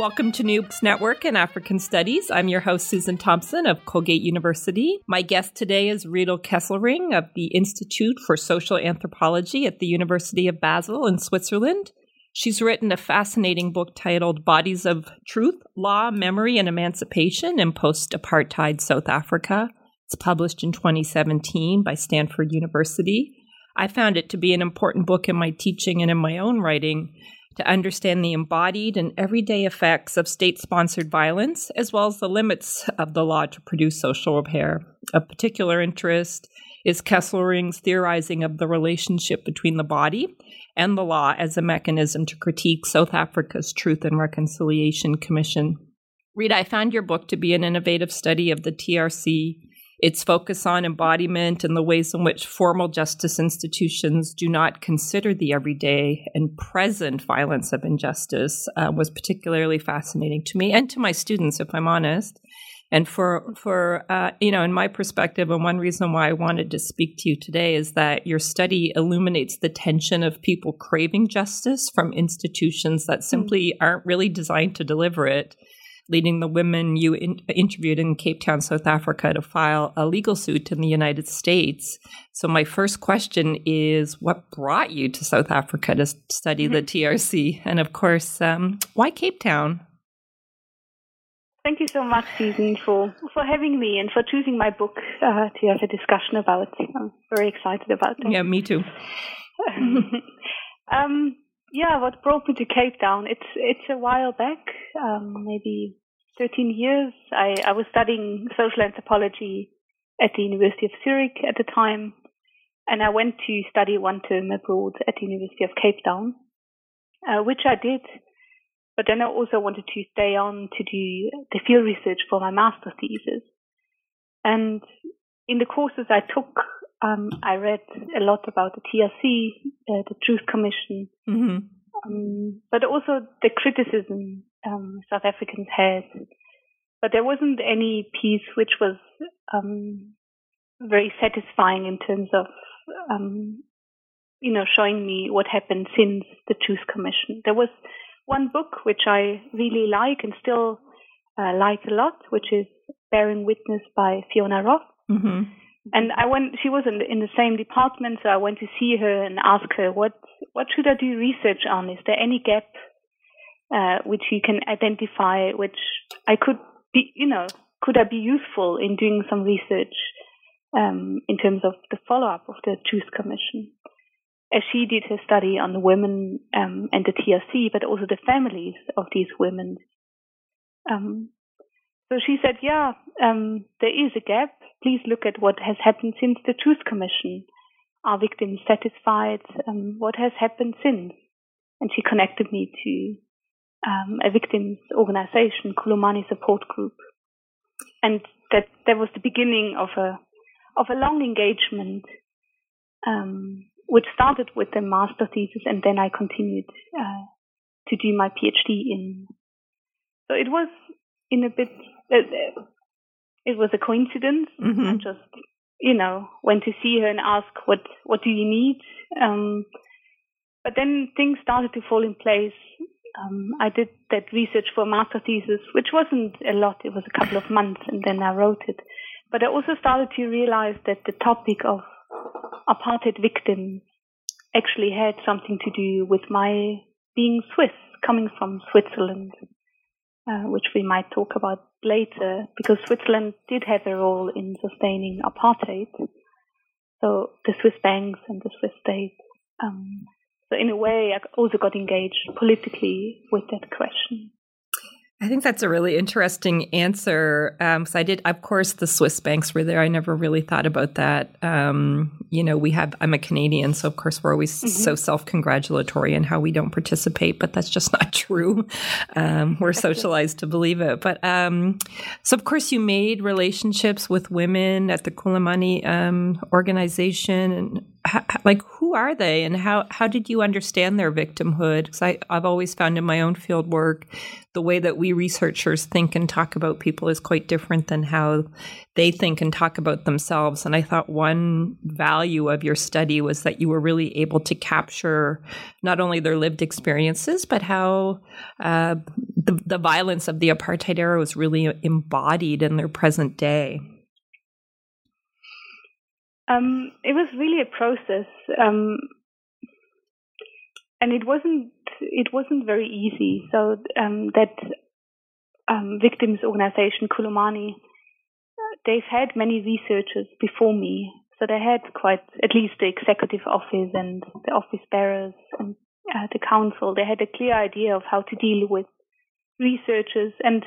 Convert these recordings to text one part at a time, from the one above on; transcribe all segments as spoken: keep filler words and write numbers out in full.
Welcome to New Books Network and African Studies. I'm your host, Susan Thompson of Colgate University. My guest today is Rita Kesselring of the Institute for Social Anthropology at the University of Basel in Switzerland. She's written a fascinating book titled Bodies of Truth, Law, Memory, and Emancipation in Post-Apartheid South Africa. It's published in twenty seventeen by Stanford University. I found it to be an important book in my teaching and in my own writing, to understand the embodied and everyday effects of state-sponsored violence, as well as the limits of the law to produce social repair. Of particular interest is Kesselring's theorizing of the relationship between the body and the law as a mechanism to critique South Africa's Truth and Reconciliation Commission. Rita, I found your book to be an innovative study of the T R C, its focus on embodiment and the ways in which formal justice institutions do not consider the everyday and present violence of injustice uh, was particularly fascinating to me and to my students, if I'm honest. And for, for uh, you know, in my perspective, and one reason why I wanted to speak to you today is that your study illuminates the tension of people craving justice from institutions that simply aren't really designed to deliver it, leading the women you in- interviewed in Cape Town, South Africa, to file a legal suit in the United States. So my first question is, what brought you to South Africa to study the T R C? And of course, um, why Cape Town? Thank you so much, Susan, for, for having me and for choosing my book uh, to have a discussion about. I'm very excited about it. Yeah, me too. um, yeah, what brought me to Cape Town? It's it's a while back, um, maybe thirteen years. I, I was studying social anthropology at the University of Zurich at the time, and I went to study one term abroad at the University of Cape Town, uh, which I did. But then I also wanted to stay on to do the field research for my master's thesis. And in the courses I took, um, I read a lot about the T R C, uh, the Truth Commission, mm-hmm. um, but also the criticism um, South Africans had. But there wasn't any piece which was um, very satisfying in terms of um, you know, showing me what happened since the Truth Commission. There was one book which I really like and still uh, like a lot, which is Bearing Witness by Fiona Ross. Mm-hmm. And I went. She was in the, in the same department, so I went to see her and ask her, what what should I do research on? Is there any gap uh, which you can identify, which I could be, you know, could I be useful in doing some research um, in terms of the follow-up of the Truth Commission? As she did her study on the women um, and the T R C, but also the families of these women. Um, so she said, yeah, um, there is a gap. Please look at what has happened since the Truth Commission. Are victims satisfied? Um, what has happened since? And she connected me to um, a victims organization, Khulumani Support Group. And that, that was the beginning of a, of a long engagement, um, which started with the master thesis, and then I continued uh, to do my PhD in. So it was in a bit, it was a coincidence. Mm-hmm. I just, you know, went to see her and asked, what, what do you need? Um, but then things started to fall in place. Um, I did that research for a master thesis, which wasn't a lot. It was a couple of months, and then I wrote it. But I also started to realize that the topic of apartheid victims actually had something to do with my being Swiss, coming from Switzerland, uh, which we might talk about later, because Switzerland did have a role in sustaining apartheid. So the Swiss banks and the Swiss state. Um, So in a way, I also got engaged politically with that question. I think that's a really interesting answer. Um, so I did, of course, the Swiss banks were there. I never really thought about that. Um, you know, we have, I'm a Canadian, so of course we're always mm-hmm. so self-congratulatory in how we don't participate, but that's just not true. Um, we're socialized to believe it. But um, so of course you made relationships with women at the Khulumani um, organization. And how, like, who are they and how, how did you understand their victimhood? Because I, I've always found in my own field work, the way that we researchers think and talk about people is quite different than how they think and talk about themselves. And I thought one value of your study was that you were really able to capture not only their lived experiences, but how uh, the, the violence of the apartheid era was really embodied in their present day. Um, it was really a process, um, and it wasn't it wasn't very easy. So um, that um, victims' organization Khulumani, they've had many researchers before me, so they had quite at least the executive office and the office bearers and uh, the council. They had a clear idea of how to deal with researchers and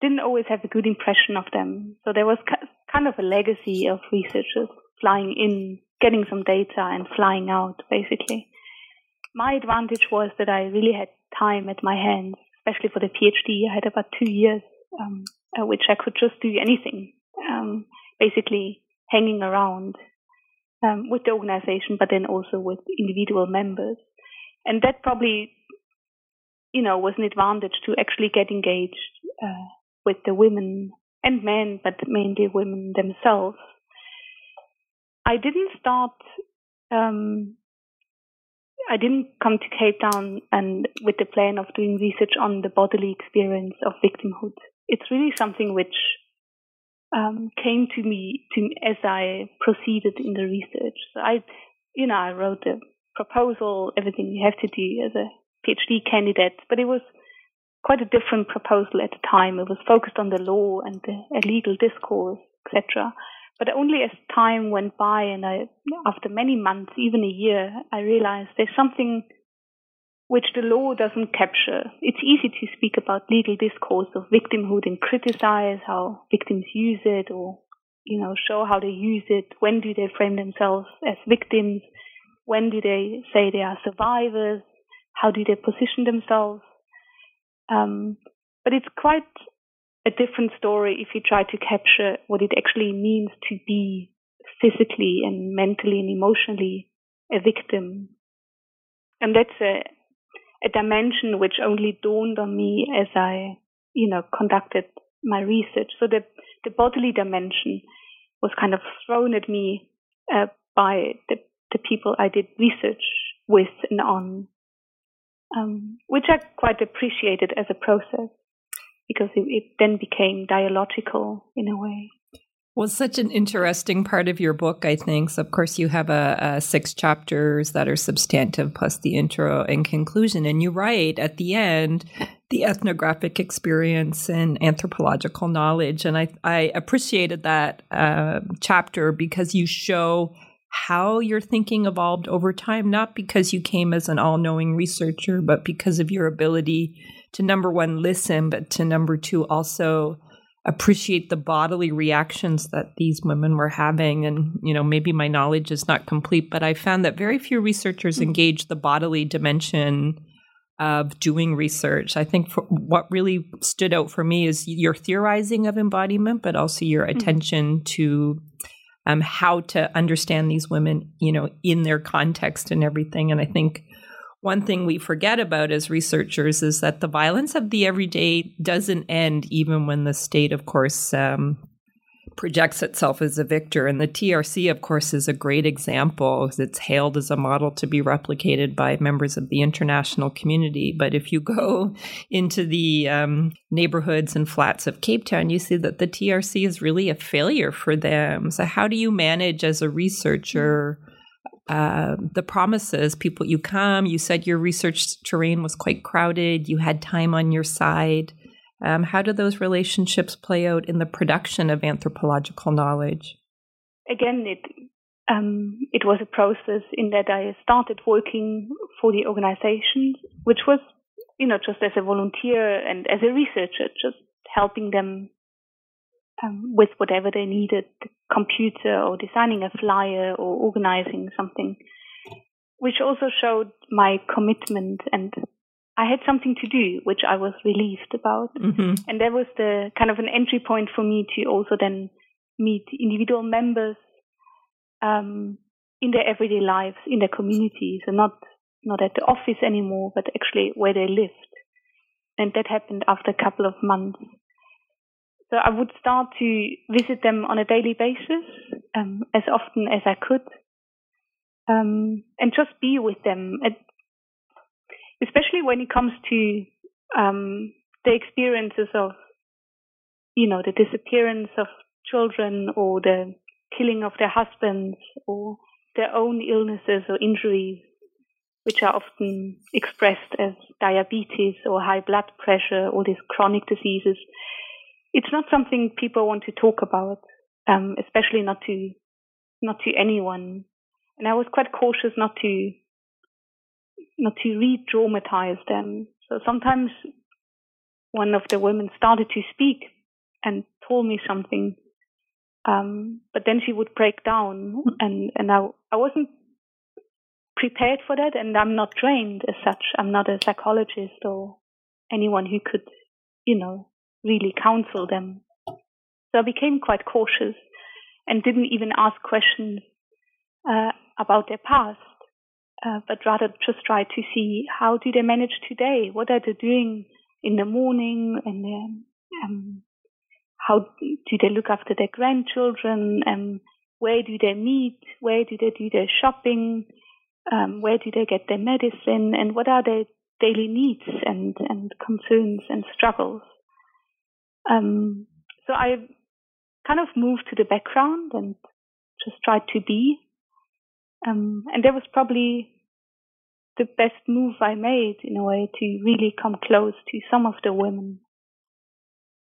didn't always have a good impression of them. So there was ca- kind of a legacy of researchers flying in, getting some data and flying out, basically. My advantage was that I really had time at my hands, especially for the PhD. I had about two years, um, at which I could just do anything, um, basically hanging around um, with the organization, but then also with individual members. And that probably, you know, was an advantage to actually get engaged uh, with the women and men, but mainly women themselves. I didn't start, um, I didn't come to Cape Town and with the plan of doing research on the bodily experience of victimhood. It's really something which um, came to me to, as I proceeded in the research. So I, you know, I wrote a proposal, everything you have to do as a PhD candidate, but it was quite a different proposal at the time. It was focused on the law and the legal discourse, et cetera. But only as time went by and I, after many months, even a year, I realized there's something which the law doesn't capture. It's easy to speak about legal discourse of victimhood and criticize how victims use it or, you know, show how they use it. When do they frame themselves as victims? When do they say they are survivors? How do they position themselves? Um, but it's quite a different story if you try to capture what it actually means to be physically and mentally and emotionally a victim. And that's a, a dimension which only dawned on me as I, you know, conducted my research. So the, the bodily dimension was kind of thrown at me uh, by the, the people I did research with and on. Um, which I quite appreciated as a process because it, it then became dialogical in a way. Well, such an interesting part of your book, I think. So, of course, you have a, a six chapters that are substantive plus the intro and conclusion. And you write at the end the ethnographic experience and anthropological knowledge. And I, I appreciated that uh, chapter because you show how your thinking evolved over time, not because you came as an all-knowing researcher, but because of your ability to, number one, listen, but to, number two, also appreciate the bodily reactions that these women were having. And, you know, maybe my knowledge is not complete, but I found that very few researchers engage the bodily dimension of doing research. I think for what really stood out for me is your theorizing of embodiment, but also your attention mm-hmm. to Um, how to understand these women, you know, in their context and everything. And I think One thing we forget about as researchers is that the violence of the everyday doesn't end, even when the state, of course, um, projects itself as a victor. And the T R C, of course, is a great example. It's hailed as a model to be replicated by members of the international community. But if you go into the um, neighborhoods and flats of Cape Town, you see that the T R C is really a failure for them. So how do you manage as a researcher Uh, the promises? People, you come, you said your research terrain was quite crowded, you had time on your side. Um, how do those relationships play out in the production of anthropological knowledge? Again, it um, it was a process in that I started working for the organization, which was, you know, just as a volunteer and as a researcher, just helping them Um, with whatever they needed, the computer or designing a flyer or organizing something, which also showed my commitment. And I had something to do, which I was relieved about. Mm-hmm. And that was the kind of an entry point for me to also then meet individual members um, in their everyday lives, in their communities, and not, not at the office anymore, but actually where they lived. And that happened after a couple of months. So I would start to visit them on a daily basis, um, as often as I could, um, and just be with them, at, especially when it comes to um, the experiences of, you know, the disappearance of children or the killing of their husbands or their own illnesses or injuries, which are often expressed as diabetes or high blood pressure or these chronic diseases. It's not something people want to talk about, um, especially not to not to anyone. And I was quite cautious not to not to re-traumatize them. So sometimes one of the women started to speak and told me something, um, but then she would break down, and and I I wasn't prepared for that, and I'm not trained as such. I'm not a psychologist or anyone who could, you know, really counsel them. So I became quite cautious and didn't even ask questions uh, about their past, uh, but rather just tried to see how do they manage today? What are they doing in the morning? And then, um, how do they look after their grandchildren? Um, where do they meet? Where do they do their shopping? Um, where do they get their medicine? And what are their daily needs and, and concerns and struggles? Um, so I kind of moved to the background and just tried to be. Um, and that was probably the best move I made, in a way, to really come close to some of the women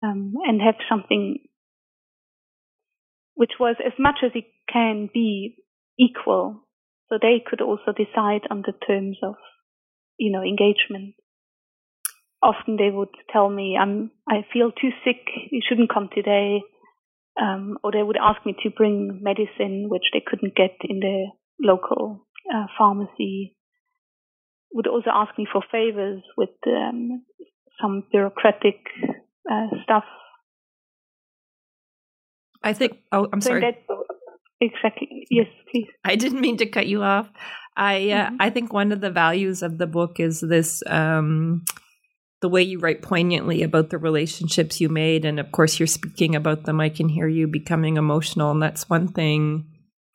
um, and have something which was, as much as it can be, equal. So they could also decide on the terms of, you know, engagement. Often they would tell me, I'm, I feel too sick, you shouldn't come today. Um, or they would ask me to bring medicine, which they couldn't get in the local uh, pharmacy. Would also ask me for favors with um, some bureaucratic uh, stuff. I think, oh, I'm so sorry. That, exactly. Yes, please. I didn't mean to cut you off. I, uh, mm-hmm. I think one of the values of the book is this... Um, the way you write poignantly about the relationships you made, and of course you're speaking about them, I can hear you becoming emotional, and that's one thing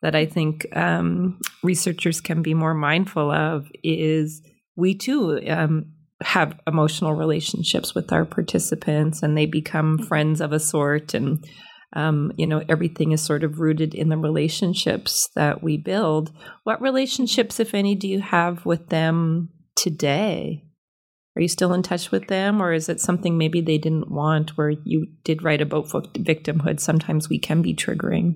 that I think um, researchers can be more mindful of, is we too um, have emotional relationships with our participants, and they become friends of a sort, and um, you know, everything is sort of rooted in the relationships that we build. What relationships, if any, do you have with them today? Are you still in touch with them, or is it something maybe they didn't want, where you did write about victimhood? Sometimes we can be triggering.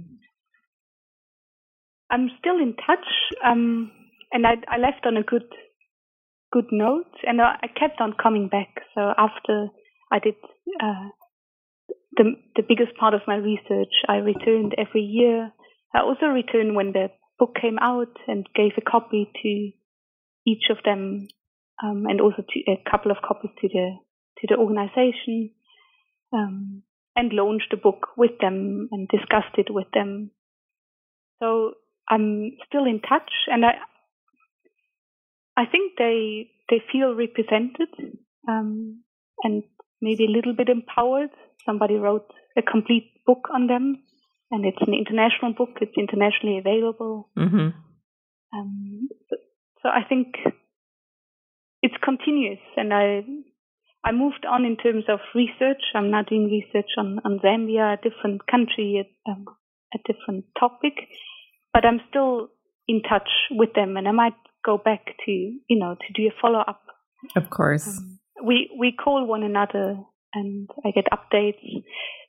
I'm still in touch, um, and I, I left on a good good note, and I, I kept on coming back. So after I did uh, the, the biggest part of my research, I returned every year. I also returned when the book came out and gave a copy to each of them. Um, and also to, a couple of copies to the to the organization, um, and launched the book with them and discussed it with them. So I'm still in touch, and I I think they they feel represented um, and maybe a little bit empowered. Somebody wrote a complete book on them, and it's an international book. It's internationally available. Mm-hmm. Um, so, so I think it's continuous, and I I moved on in terms of research. I'm now doing research on, on Zambia, a different country, um, a different topic, but I'm still in touch with them, and I might go back to, you know, to do a follow-up. Of course. Um, we we call one another, and I get updates.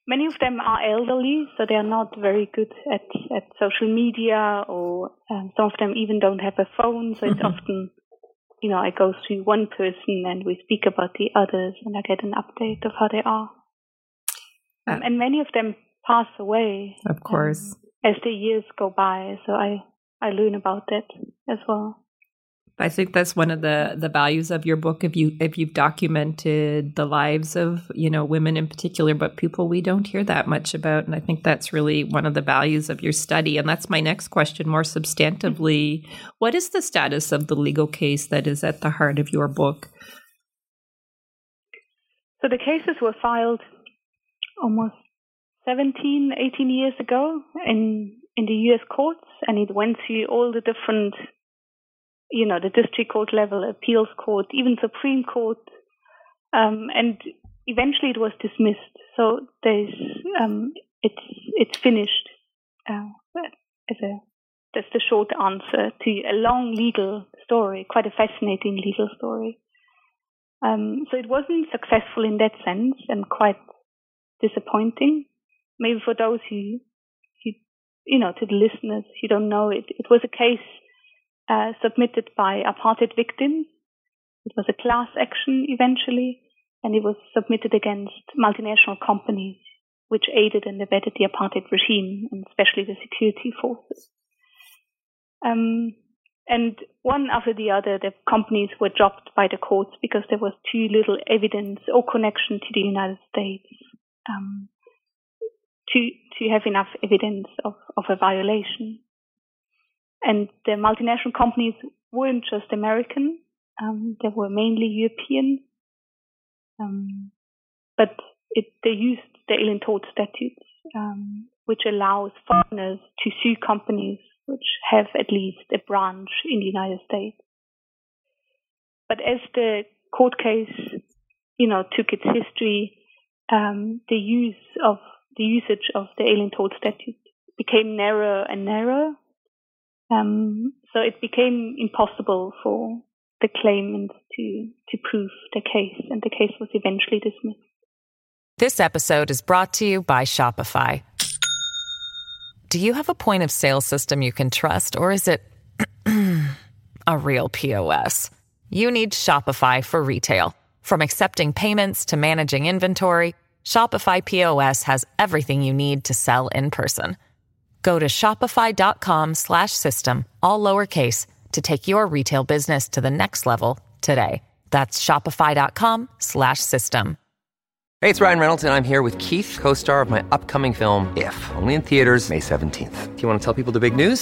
Many of them are elderly, so they are not very good at, at social media, or um, some of them even don't have a phone. So it's mm-hmm. often, you know, I go through one person and we speak about the others, and I get an update of how they are. Uh, um, and many of them pass away, of course, um, as the years go by. So I, I learn about that as well. I think that's one of the, the values of your book. If you if you've documented the lives of, you know, women in particular, but people we don't hear that much about, and I think that's really one of the values of your study. And that's my next question, more substantively. What is the status of the legal case that is at the heart of your book? So the cases were filed almost seventeen, eighteen years ago in in the U S courts, and it went through all the different, you know, the district court level, appeals court, even Supreme Court, um, and eventually it was dismissed. So there's, um, it's it's finished. Uh, as a, that's the short answer to a long legal story, quite a fascinating legal story. Um, so it wasn't successful in that sense, and quite disappointing. Maybe for those who, who you know, to the listeners who don't know, it, it was a case Uh, submitted by apartheid victims. It was a class action eventually, and it was submitted against multinational companies which aided and abetted the apartheid regime, and especially the security forces. Um, and one after the other, the companies were dropped by the courts because there was too little evidence or connection to the United States um, to to have enough evidence of, of a violation. And the multinational companies weren't just American. Um, they were mainly European. Um, but it, they used the Alien Tort statute, um, which allows foreigners to sue companies which have at least a branch in the United States. But as the court case, you know, took its history, um, the use of, the usage of the Alien Tort statute became narrower and narrower. Um, so it became impossible for the claimants to, to prove the case, and the case was eventually dismissed. This episode is brought to you by Shopify. Do you have a point of sale system you can trust, or is it a real P O S? You need Shopify for retail. From accepting payments to managing inventory, Shopify P O S has everything you need to sell in person. Go to shopify.com slash system, all lowercase, to take your retail business to the next level today. That's shopify.com slash system. Hey, it's Ryan Reynolds, and I'm here with Keith, co-star of my upcoming film, If, only in theaters May seventeenth. Do you want to tell people the big news?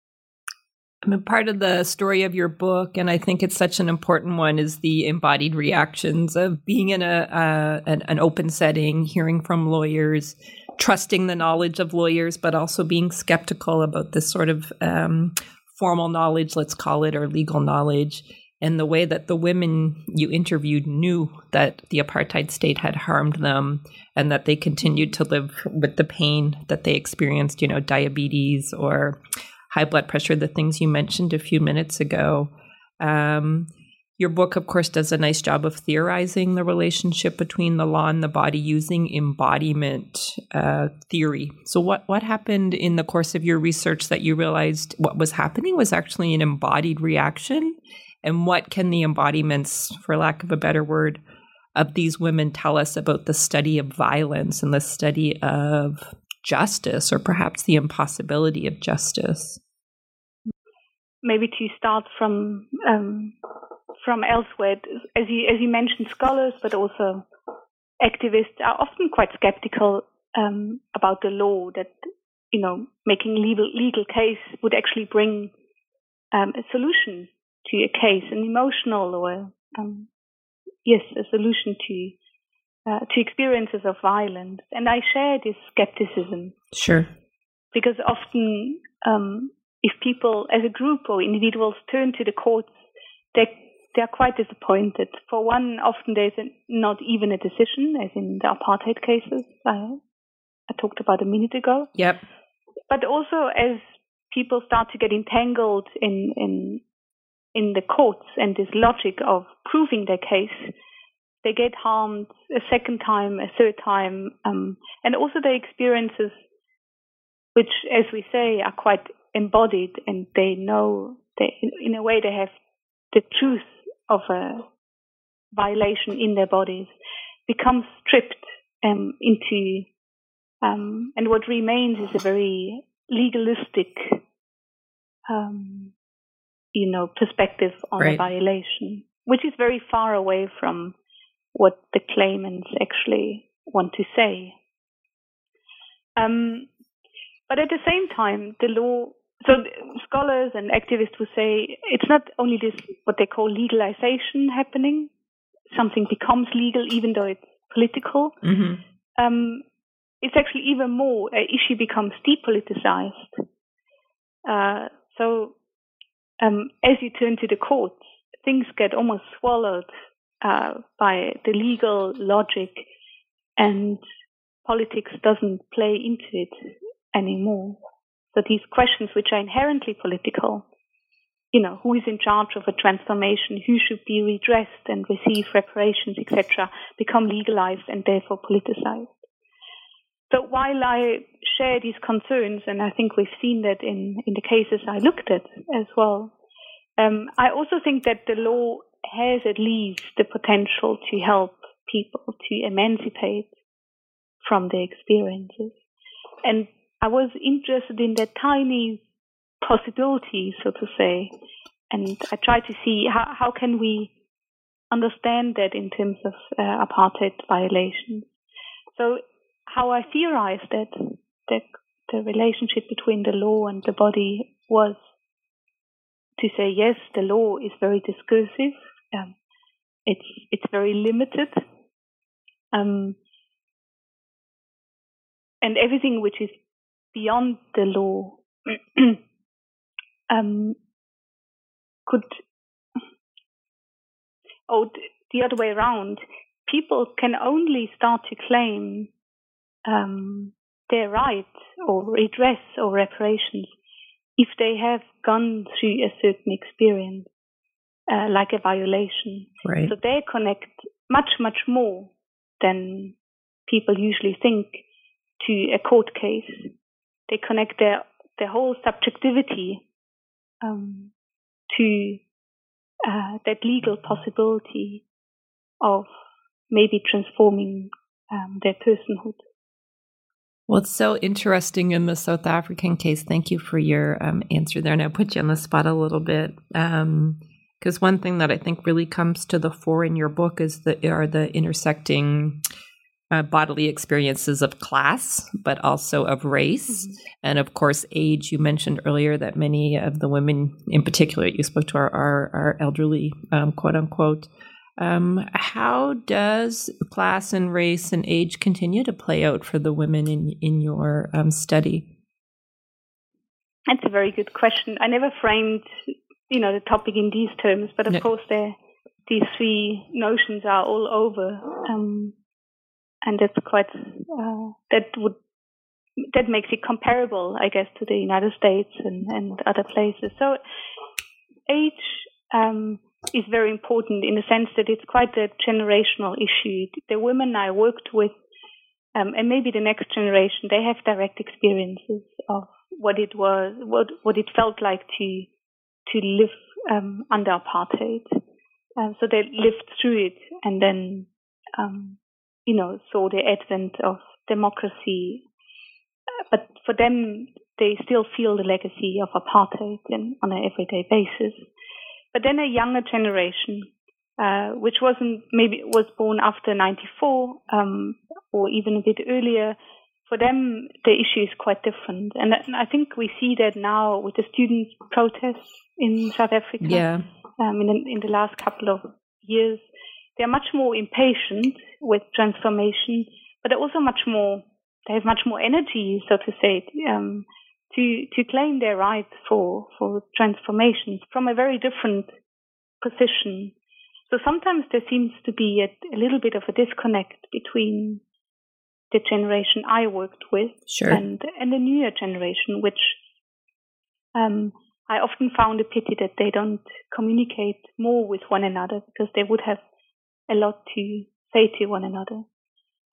I mean, part of the story of your book, and I think it's such an important one, is the embodied reactions of being in a uh, an, an open setting, hearing from lawyers, trusting the knowledge of lawyers, but also being skeptical about this sort of um, formal knowledge, let's call it, or legal knowledge, and the way that the women you interviewed knew that the apartheid state had harmed them and that they continued to live with the pain that they experienced, you know, diabetes or high blood pressure, the things you mentioned a few minutes ago. Um, your book, of course, does a nice job of theorizing the relationship between the law and the body using embodiment uh, theory. So what, what happened in the course of your research that you realized what was happening was actually an embodied reaction? And what can the embodiments, for lack of a better word, of these women tell us about the study of violence and the study of justice, or perhaps the impossibility of justice? Maybe to start from um, from elsewhere, as you as you mentioned, scholars, but also activists are often quite skeptical um, about the law, that you know making legal legal case would actually bring um, a solution to a case, an emotional or um, yes, a solution to uh, to experiences of violence. And I share this skepticism, sure, because often. Um, If people as a group or individuals turn to the courts, they they are quite disappointed. For one, often there's a, not even a decision, as in the apartheid cases I, I talked about a minute ago. Yep. But also as people start to get entangled in in in the courts and this logic of proving their case, they get harmed a second time, a third time, um, and also their experiences, which, as we say, are quite embodied, and they know they, in a way, they have the truth of a violation in their bodies, becomes stripped um, into, um, and what remains is a very legalistic, um, you know, perspective on right. a violation, which is very far away from what the claimants actually want to say. Um, but at the same time, the law. So scholars and activists will say it's not only this, what they call legalization happening, something becomes legal even though it's political. Mm-hmm. Um, it's actually even more, an issue becomes depoliticized. Uh, so um, as you turn to the courts, things get almost swallowed uh, by the legal logic, and politics doesn't play into it anymore. So these questions, which are inherently political, you know, who is in charge of a transformation, who should be redressed and receive reparations, et cetera, become legalized and therefore politicized. So while I share these concerns, and I think we've seen that in, in the cases I looked at as well, um, I also think that the law has at least the potential to help people to emancipate from their experiences. And I was interested in that tiny possibility, so to say, and I tried to see how, how can we understand that in terms of uh, apartheid violations. So how I theorized that, that the relationship between the law and the body was to say, yes, the law is very discursive, um, it's it's very limited, um, and everything which is beyond the law um, could, or the other way around, people can only start to claim um, their rights or redress or reparations if they have gone through a certain experience, uh, like a violation. Right. So they connect much, much more than people usually think to a court case. They connect their, their whole subjectivity um, to uh, that legal possibility of maybe transforming um, their personhood. Well, it's so interesting in the South African case. Thank you for your um, answer there. And I'll put you on the spot a little bit. Um, because one thing that I think really comes to the fore in your book is the, are the intersecting Uh, bodily experiences of class, but also of race. Mm-hmm. And of course, age. You mentioned earlier that many of the women in particular you spoke to are, are, are elderly, um, quote unquote. Um, how does class and race and age continue to play out for the women in, in your um, study? That's a very good question. I never framed, you know, the topic in these terms, but of no. course there, these three notions are all over. Um, And that's quite, uh, that would, that makes it comparable, I guess, to the United States and, and other places. So age um, is very important in the sense that it's quite a generational issue. The women I worked with, um, and maybe the next generation, they have direct experiences of what it was, what, what it felt like to, to live um, under apartheid. Um, so they lived through it and then um, you know, saw the advent of democracy, but for them, they still feel the legacy of apartheid in, on an everyday basis. But then a younger generation, uh, which wasn't maybe was born after ninety-four um, or even a bit earlier, for them the issue is quite different, and, and I think we see that now with the student protests in South Africa. Yeah. Um, in, in the last couple of years, they are much more impatient with transformation, but they're also much more. They have much more energy, so to say, um, to to claim their right for for transformations from a very different position. So sometimes there seems to be a, a little bit of a disconnect between the generation I worked with sure. and and the newer generation, which um, I often found a pity that they don't communicate more with one another, because they would have a lot to say to one another.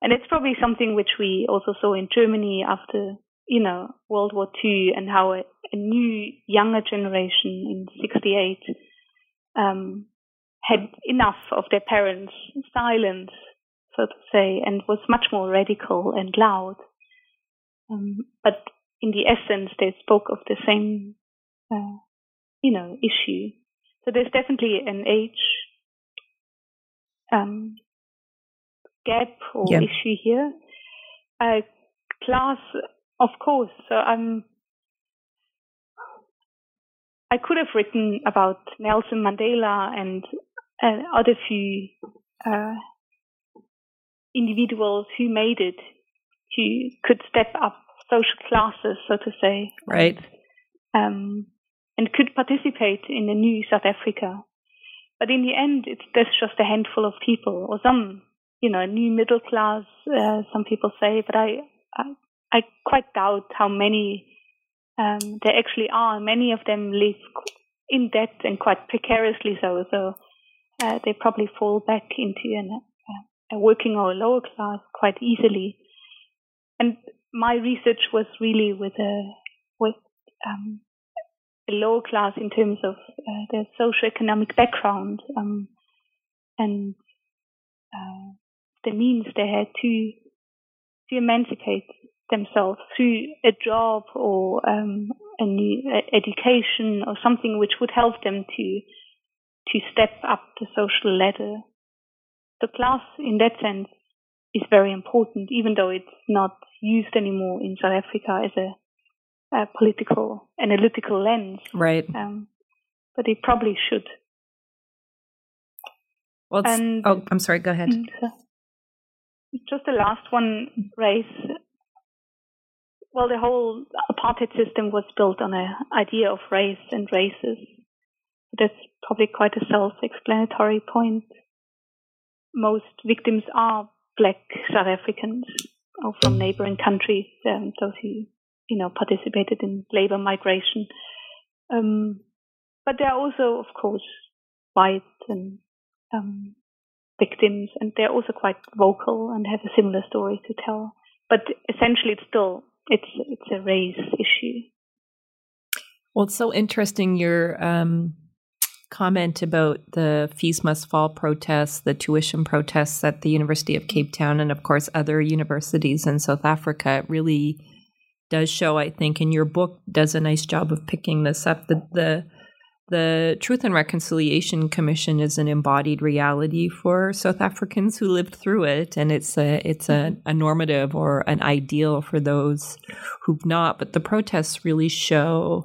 And it's probably something which we also saw in Germany after, you know, World War Two, and how a, a new, younger generation in sixty-eight um, had enough of their parents' silence, so to say, and was much more radical and loud. Um, but in the essence, they spoke of the same, uh, you know, issue. So there's definitely an age Um, gap or yep. issue here. Uh, class, of course. So I'm. I could have written about Nelson Mandela and uh, other few uh, individuals who made it, who could step up social classes, so to say, right, um, and could participate in the new South Africa. But in the end, it's that's just a handful of people, or some. You know, new middle class, uh, some people say, but I, I, I quite doubt how many um, there actually are. Many of them live in debt and quite precariously so, so uh, they probably fall back into an, a working or a lower class quite easily. And my research was really with a with um, a lower class in terms of uh, their socioeconomic background um, and uh, the means they had to to emancipate themselves through a job or um, a new uh, education or something which would help them to to step up the social ladder. So class, in that sense, is very important, even though it's not used anymore in South Africa as a, a political analytical lens. Right. Um, but it probably should. Well, and, oh, I'm sorry, go ahead. Just the last one, race. Well, the whole apartheid system was built on an idea of race and races. That's probably quite a self-explanatory point. Most victims are Black South Africans or from neighboring countries, um, those who, you know, participated in labor migration. Um, but there are also, of course, white and Um, victims, and they're also quite vocal and have a similar story to tell. But essentially, it's still it's it's a race issue. Well, it's so interesting your um, comment about the Fees Must Fall protests, the tuition protests at the University of Cape Town, and of course other universities in South Africa. It really does show, I think, and your book does a nice job of picking this up. The the The Truth and Reconciliation Commission is an embodied reality for South Africans who lived through it, and it's a it's a, a normative or an ideal for those who've not. But the protests really show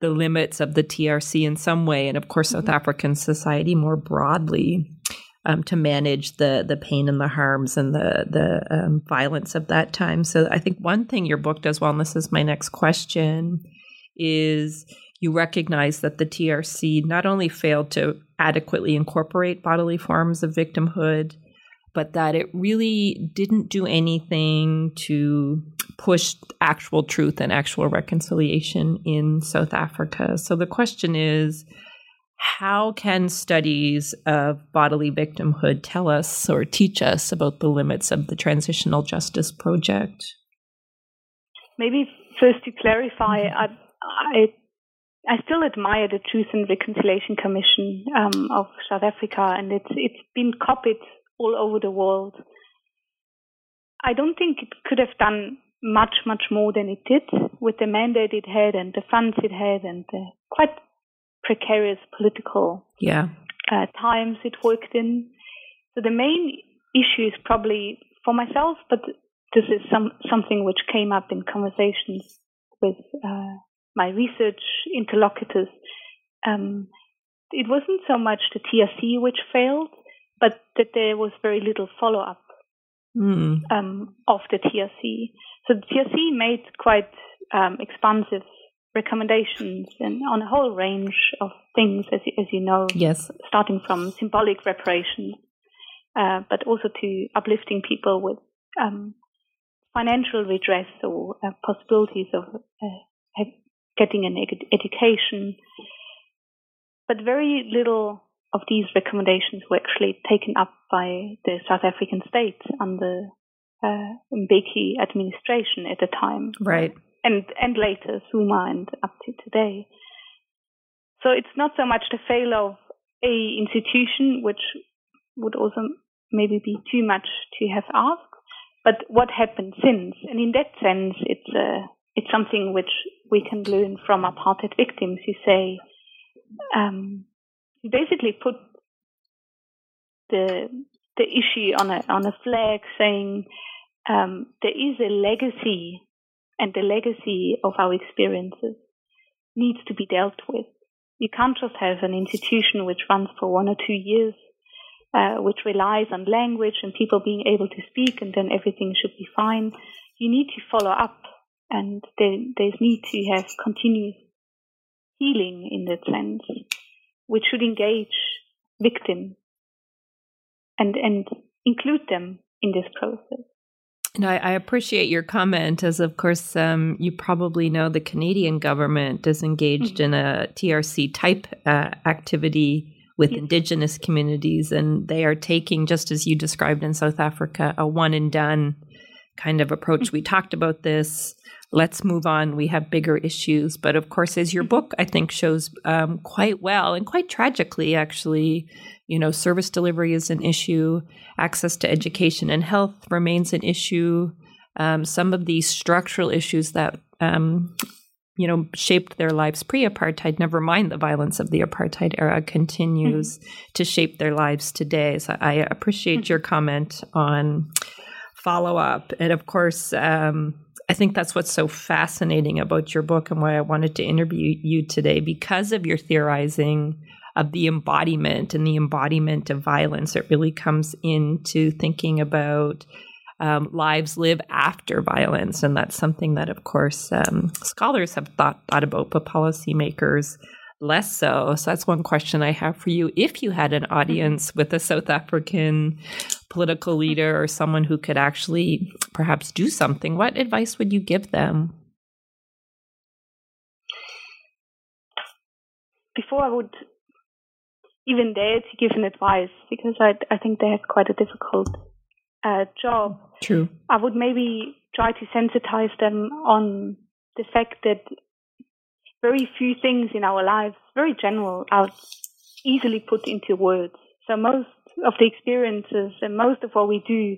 the limits of the T R C in some way, and of course, South African society more broadly, um, to manage the the pain and the harms and the the um, violence of that time. So I think one thing your book does well, and this is my next question, is you recognize that the T R C not only failed to adequately incorporate bodily forms of victimhood, but that it really didn't do anything to push actual truth and actual reconciliation in South Africa. So the question is, how can studies of bodily victimhood tell us or teach us about the limits of the transitional justice project? Maybe first to clarify, I... I I still admire the Truth and Reconciliation Commission um, of South Africa, and it's it's been copied all over the world. I don't think it could have done much, much more than it did with the mandate it had and the funds it had and the quite precarious political yeah. uh, times it worked in. So the main issue is probably for myself, but this is some something which came up in conversations with uh, my research interlocutors. Um, it wasn't so much the T R C which failed, but that there was very little follow-up mm. um, of the T R C. So the T R C made quite um, expansive recommendations and on a whole range of things, as, as you know, yes. starting from symbolic reparations, uh, but also to uplifting people with um, financial redress or uh, possibilities of uh, getting an ed- education. But very little of these recommendations were actually taken up by the South African state under uh, Mbeki administration at the time. Right. And and later Zuma and up to today. So it's not so much the fail of a institution, which would also maybe be too much to have asked, but what happened since. And in that sense, it's uh, it's something which we can learn from apartheid victims who say, um, who basically put the the issue on a on a flag, saying um, there is a legacy. And the legacy of our experiences needs to be dealt with. You can't just have an institution which runs for one or two years, uh, which relies on language and people being able to speak, and then everything should be fine. You need to follow up, and there, there's need to have continuous healing in that sense, which should engage victims and and include them in this process. And I, I appreciate your comment, as of course um, you probably know the Canadian government is engaged mm-hmm. in a T R C-type uh, activity with yes. Indigenous communities, and they are taking, just as you described in South Africa, a one-and-done kind of approach. Mm-hmm. We talked about this. Let's move on. We have bigger issues. But of course, as your book, I think, shows um, quite well and quite tragically, actually, you know, service delivery is an issue. Access to education and health remains an issue. Um, some of these structural issues that, um, you know, shaped their lives pre-apartheid, never mind the violence of the apartheid era, continues mm-hmm. to shape their lives today. So I appreciate mm-hmm. your comment on follow-up. And of course, um, I think that's what's so fascinating about your book and why I wanted to interview you today, because of your theorizing of the embodiment and the embodiment of violence. It really comes into thinking about um, lives lived after violence. And that's something that, of course, um, scholars have thought, thought about, but policymakers less so. So that's one question I have for you. If you had an audience with a South African political leader or someone who could actually perhaps do something, what advice would you give them? Before I would even dare to give an advice, because I, I think they have quite a difficult uh, job. True. I would maybe try to sensitize them on the fact that very few things in our lives, very general, are easily put into words. So most of the experiences and most of what we do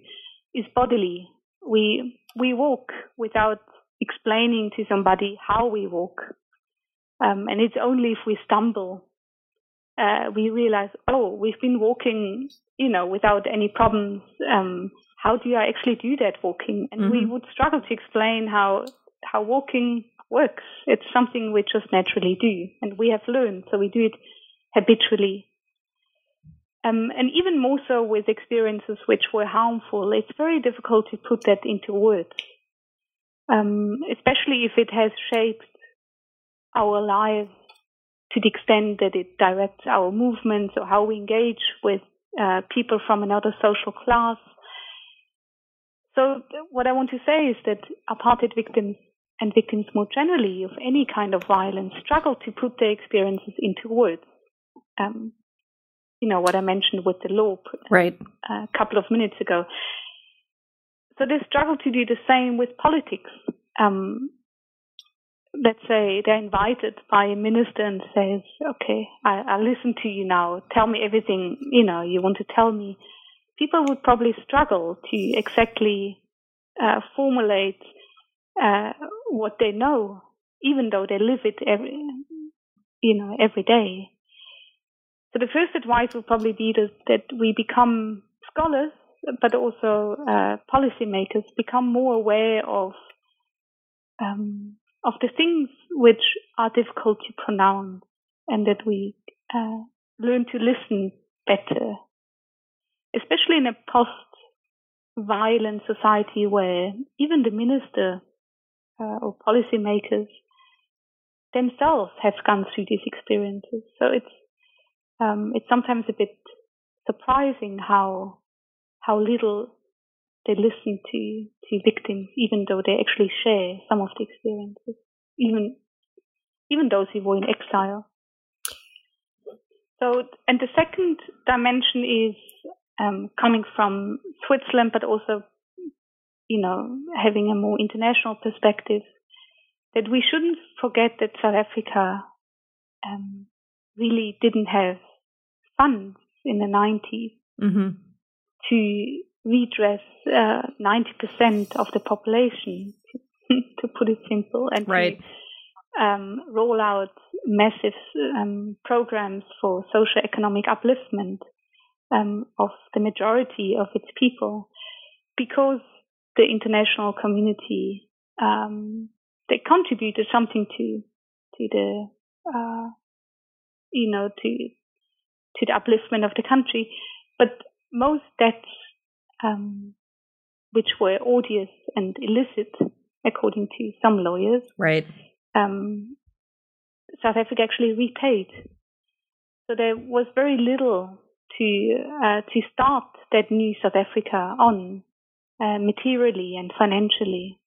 is bodily. We we walk without explaining to somebody how we walk. Um, and it's only if we stumble, uh, we realize, oh, we've been walking, you know, without any problems. Um, how do I actually do that walking? And mm-hmm. we would struggle to explain how how walking works. It's something we just naturally do, and we have learned, so we do it habitually. Um, and even more so with experiences which were harmful, it's very difficult to put that into words, um, especially if it has shaped our lives to the extent that it directs our movements or how we engage with uh, people from another social class. So what I want to say is that apartheid victims and victims more generally of any kind of violence struggle to put their experiences into words. Um, you know, what I mentioned with the law right. a couple of minutes ago. So they struggle to do the same with politics. Um, let's say they're invited by a minister and says, okay, I, I listen to you now. Tell me everything, you know, you want to tell me. people would probably struggle to exactly uh, formulate uh, what they know, even though they live it every, you know, every day. So the first advice would probably be that, that we become scholars, but also uh, policymakers, become more aware of um, of the things which are difficult to pronounce, and that we uh, learn to listen better, especially in a post-violent society where even the minister uh, or policymakers themselves have gone through these experiences. So it's um, it's sometimes a bit surprising how how little they listen to to victims, even though they actually share some of the experiences, even even those who were in exile. So, and the second dimension is um, coming from Switzerland, but also, you know, having a more international perspective, that we shouldn't forget that South Africa um, really didn't have funds in the nineties mm-hmm. to redress uh, ninety percent of the population, to put it simple, and right. to um, roll out massive um, programs for socio-economic upliftment um, of the majority of its people, because the international community um, they contributed something to to the uh, you know to to the upliftment of the country, but most debts Um, which were odious and illicit, according to some lawyers. Right. Um, South Africa actually repaid, so there was very little to uh, to start that new South Africa on uh, materially and financially.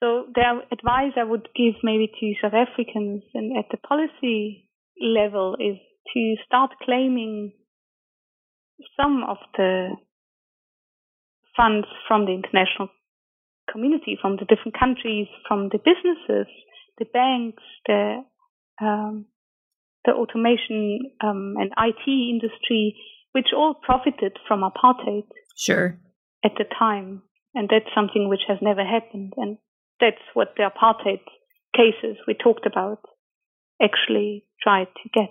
So the advice I would give maybe to South Africans and at the policy level is to start claiming some of the funds from the international community, from the different countries, from the businesses, the banks, the um, the automation um, and I T industry, which all profited from apartheid sure. at the time. And that's something which has never happened. And that's what the apartheid cases we talked about actually tried to get.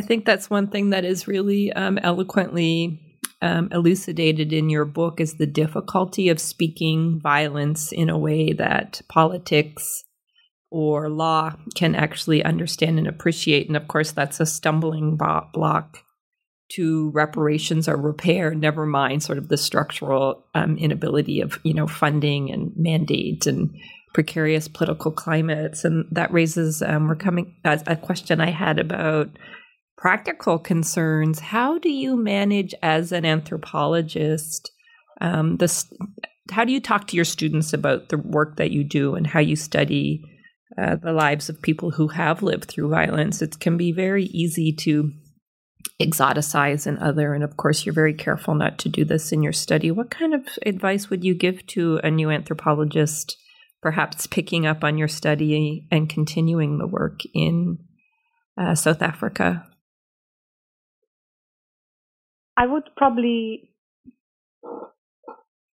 I think that's one thing that is really um, eloquently um, elucidated in your book is the difficulty of speaking violence in a way that politics or law can actually understand and appreciate. And of course, that's a stumbling block to reparations or repair, never mind sort of the structural um, inability of, you know, funding and mandate and precarious political climates. And that raises um, we're coming uh, a question I had about practical concerns. How do you manage as an anthropologist, um, this, how do you talk to your students about the work that you do and how you study uh, the lives of people who have lived through violence? It can be very easy to exoticize an other, and of course you're very careful not to do this in your study. What kind of advice would you give to a new anthropologist, perhaps picking up on your study and continuing the work in uh, South Africa? I would probably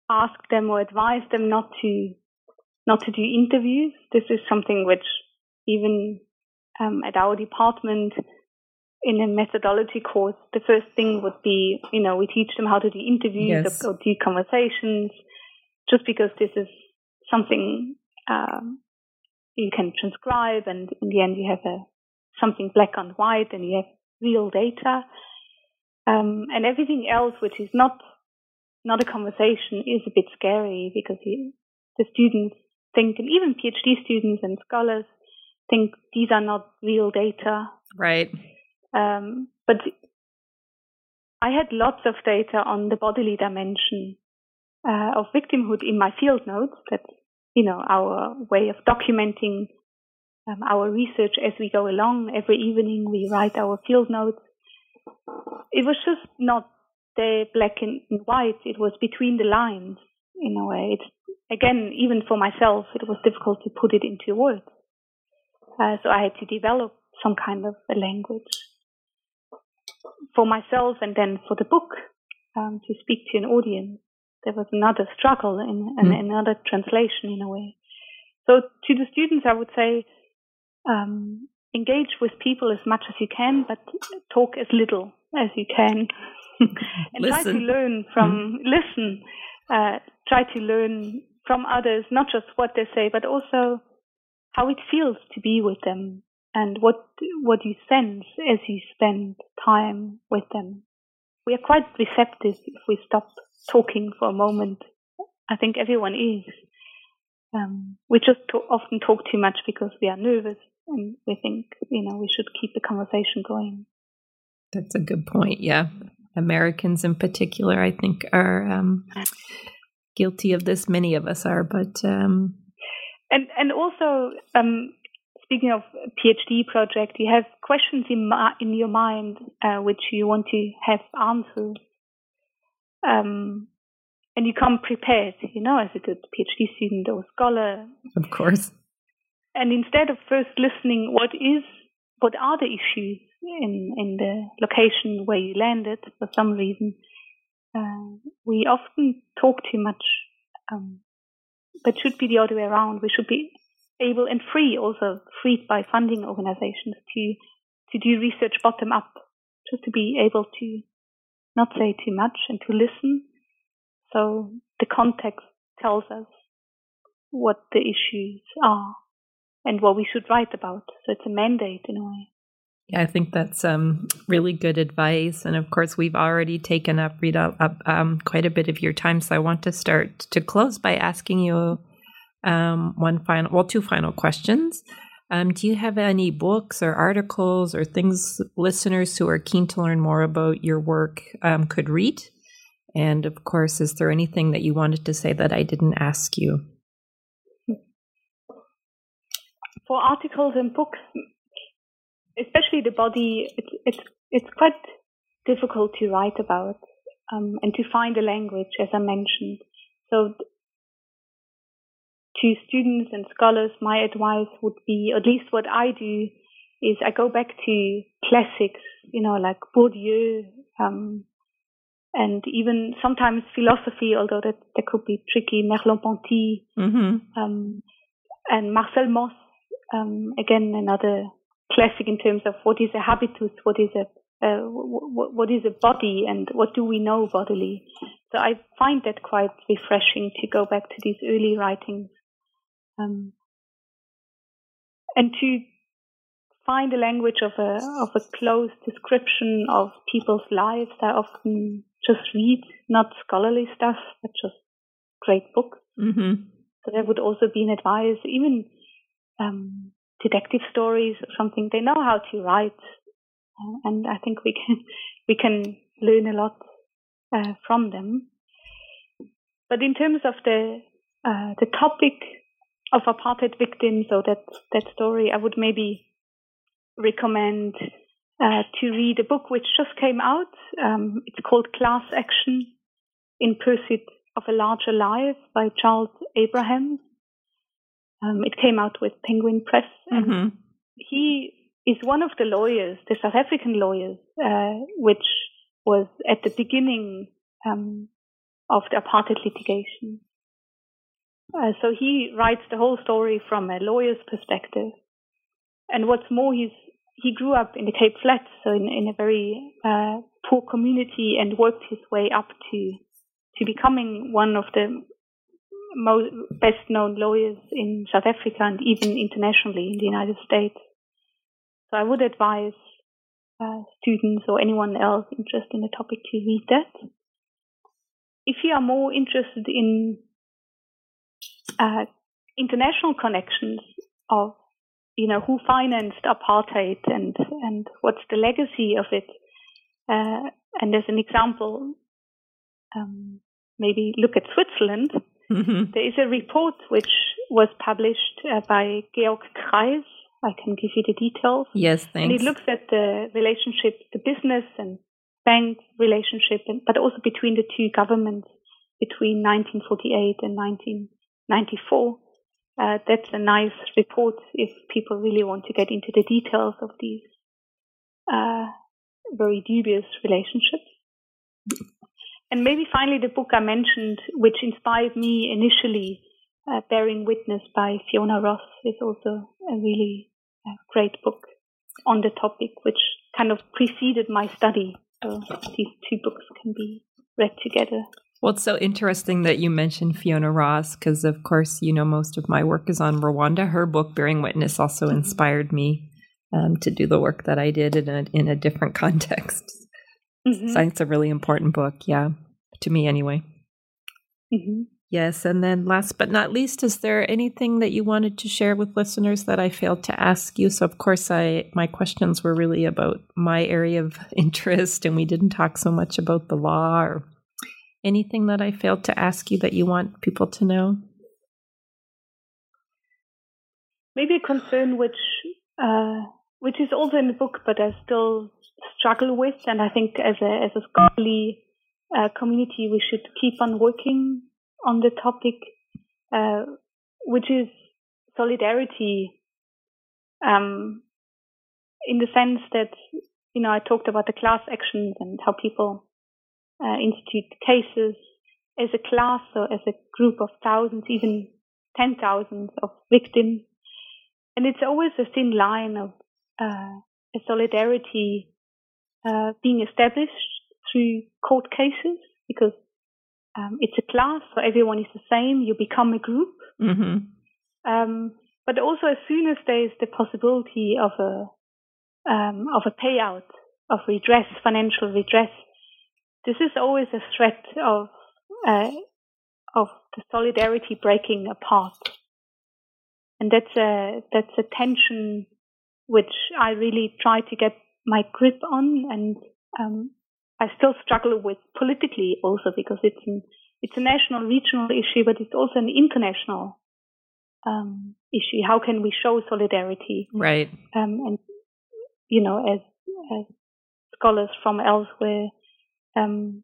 ask them or advise them not to not to do interviews. This is something which even um, at our department in a methodology course, the first thing would be, you know, we teach them how to do interviews yes. or, or do conversations, just because this is something um, you can transcribe, and in the end you have a, something black and white and you have real data. Um, and everything else, which is not not a conversation, is a bit scary because you, the students think, and even PhD students and scholars think, these are not real data. Right. Um, but I had lots of data on the bodily dimension uh, of victimhood in my field notes. That's, you know, our way of documenting um, our research as we go along. Every evening we write our field notes. It was just not there black and white. It was between the lines in a way. It's, again, even for myself, it was difficult to put it into words. Uh, so I had to develop some kind of a language for myself, and then for the book, um, to speak to an audience. There was another struggle and mm. another translation in a way. So to the students, I would say, um, engage with people as much as you can, but talk as little as you can. and listen. try to learn from, mm. listen, uh, try to learn from others, not just what they say, but also how it feels to be with them, and what what you sense as you spend time with them. We are quite receptive if we stop talking for a moment. I think everyone is. Um, we just to- often talk too much because we are nervous, and we think, you know, we should keep the conversation going. That's a good point, yeah. Americans in particular, I think, are um, guilty of this. Many of us are, but... Um... And and also... Um, Speaking of PhD project, you have questions in ma- in your mind uh, which you want to have answers, um, and you come prepared, you know, as a good PhD student or scholar. Of course. And instead of first listening, what is, what are the issues in in the location where you landed for some reason? Uh, we often talk too much, um, but it should be the other way around. We should be able and free, also freed by funding organizations, to to do research bottom up, just to be able to not say too much and to listen. So the context tells us what the issues are and what we should write about. So it's a mandate in a way. Yeah, I think that's um, really good advice. And of course, we've already taken up, Rita, up um, quite a bit of your time. So I want to start to close by asking you Um, one final, well, two final questions. Um, do you have any books or articles or things listeners who are keen to learn more about your work um, could read? And of course, is there anything that you wanted to say that I didn't ask you? For articles and books, especially the body, it's it's, it's quite difficult to write about um, and to find a language, as I mentioned. So. Th- To students and scholars, my advice would be, at least what I do, is I go back to classics, you know, like Bourdieu, um, and even sometimes philosophy, although that, that could be tricky, Merleau-Ponty, mm-hmm. um, and Marcel Mauss, um, again, another classic in terms of what is a habitus, what is a uh, what, what is a body, and what do we know bodily. So I find that quite refreshing to go back to these early writings. Um, and to find a language of a of a close description of people's lives. I often just read, not scholarly stuff, but just great books. Mm-hmm. So that would also be an advice. Even um, detective stories or something. They know how to write, uh, and I think we can we can learn a lot uh, from them. But in terms of the uh, the topic of apartheid victims, or that, that story, I would maybe recommend uh, to read a book which just came out. Um, it's called Class Action: In Pursuit of a Larger Life by Charles Abrahams. Um, it came out with Penguin Press. Mm-hmm. And he is one of the lawyers, the South African lawyers, uh, which was at the beginning um, of the apartheid litigation. Uh, so he writes the whole story from a lawyer's perspective. And what's more, he's, he grew up in the Cape Flats, so in, in a very uh, poor community, and worked his way up to to becoming one of the most best-known lawyers in South Africa, and even internationally in the United States. So I would advise uh, students or anyone else interested in the topic to read that. If you are more interested in Uh, international connections of, you know, who financed apartheid and, and what's the legacy of it, uh, And as an example, um, maybe look at Switzerland. Mm-hmm. There is a report which was published uh, by Georg Kreis. I can give you the details. Yes, thanks. And it looks at the relationship, the business and bank relationship, and, but also between the two governments between nineteen forty-eight and nineteen ninety-four. Uh, that's a nice report if people really want to get into the details of these uh, very dubious relationships. And maybe finally, the book I mentioned, which inspired me initially, uh, Bearing Witness by Fiona Ross, is also a really uh, great book on the topic, which kind of preceded my study. So these two books can be read together. Well, it's so interesting that you mentioned Fiona Ross, because, of course, you know, most of my work is on Rwanda. Her book, Bearing Witness, also mm-hmm. inspired me um, to do the work that I did in a, in a different context. Mm-hmm. So it's a really important book, yeah, to me anyway. Mm-hmm. Yes, and then last but not least, is there anything that you wanted to share with listeners that I failed to ask you? So, of course, I my questions were really about my area of interest, and we didn't talk so much about the law. Or anything that I failed to ask you that you want people to know? Maybe a concern which uh, which is also in the book, but I still struggle with, and I think as a as a scholarly uh, community, we should keep on working on the topic, uh, which is solidarity, um, in the sense that, you know, I talked about the class actions and how people uh, institute cases as a class or as a group of thousands, even ten thousands of victims. And it's always a thin line of uh, a solidarity uh, being established through court cases, because Um, it's a class, so everyone is the same. You become a group. Mm-hmm. Um, but also, as soon as there is the possibility of a um, of a payout, of redress, financial redress, this is always a threat of uh, of the solidarity breaking apart, and that's a that's a tension which I really try to get my grip on, and um, I still struggle with politically also, because it's an, it's a national, regional issue, but it's also an international um, issue. How can we show solidarity? Right. Um, and, you know, as, as scholars from elsewhere, um,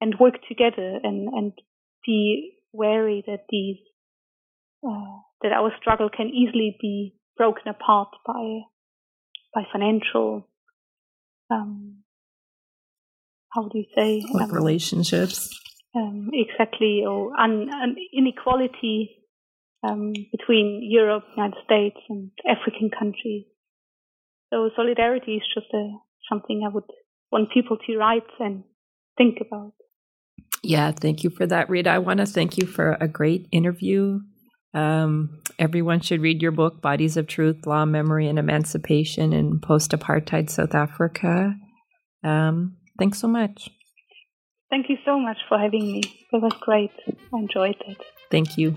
and work together and, and be wary that these, uh, that our struggle can easily be broken apart by, by financial, um, how do you say? Like um, relationships. Um, exactly, or un, un inequality um, between Europe, United States, and African countries. So solidarity is just a, something I would want people to write and think about. Yeah, thank you for that, Rita. I want to thank you for a great interview. Um, everyone should read your book, Bodies of Truth, Law, Memory, and Emancipation in Post-Apartheid South Africa. Um Thanks so much. Thank you so much for having me. It was great. I enjoyed it. Thank you.